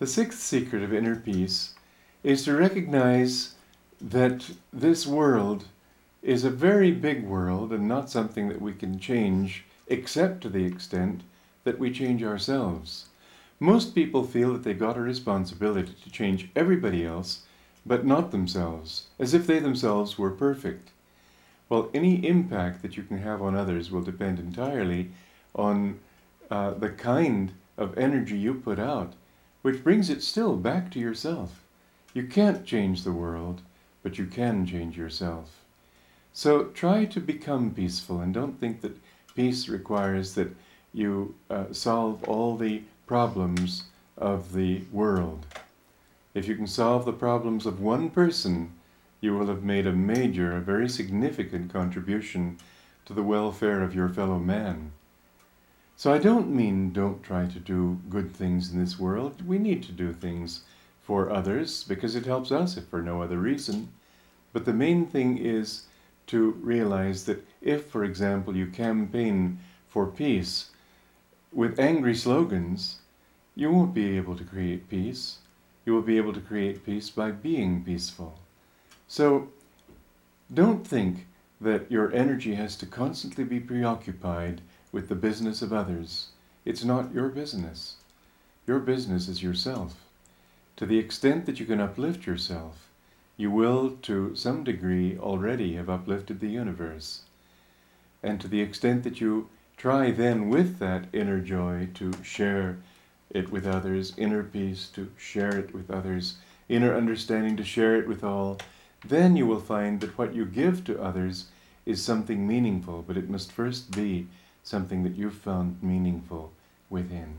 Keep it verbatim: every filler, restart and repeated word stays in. The sixth secret of inner peace is to recognize that this world is a very big world and not something that we can change except to the extent that we change ourselves. Most people feel that they've got a responsibility to change everybody else, but not themselves, as if they themselves were perfect. Well, any impact that you can have on others will depend entirely on uh, the kind of energy you put out, which brings it still back to yourself. You can't change the world, but you can change yourself. So try to become peaceful, and don't think that peace requires that you uh, solve all the problems of the world. If you can solve the problems of one person, you will have made a major, a very significant contribution to the welfare of your fellow man. So I don't mean don't try to do good things in this world. We need to do things for others because it helps us if for no other reason. But the main thing is to realize that if, for example, you campaign for peace with angry slogans, you won't be able to create peace. You will be able to create peace by being peaceful. So don't think that your energy has to constantly be preoccupied with the business of others. It's not your business. Your business is yourself. To the extent that you can uplift yourself, you will, to some degree, already have uplifted the universe. And to the extent that you try then with that inner joy to share it with others, inner peace to share it with others, inner understanding to share it with all, then you will find that what you give to others is something meaningful, but it must first be something that you've found meaningful within.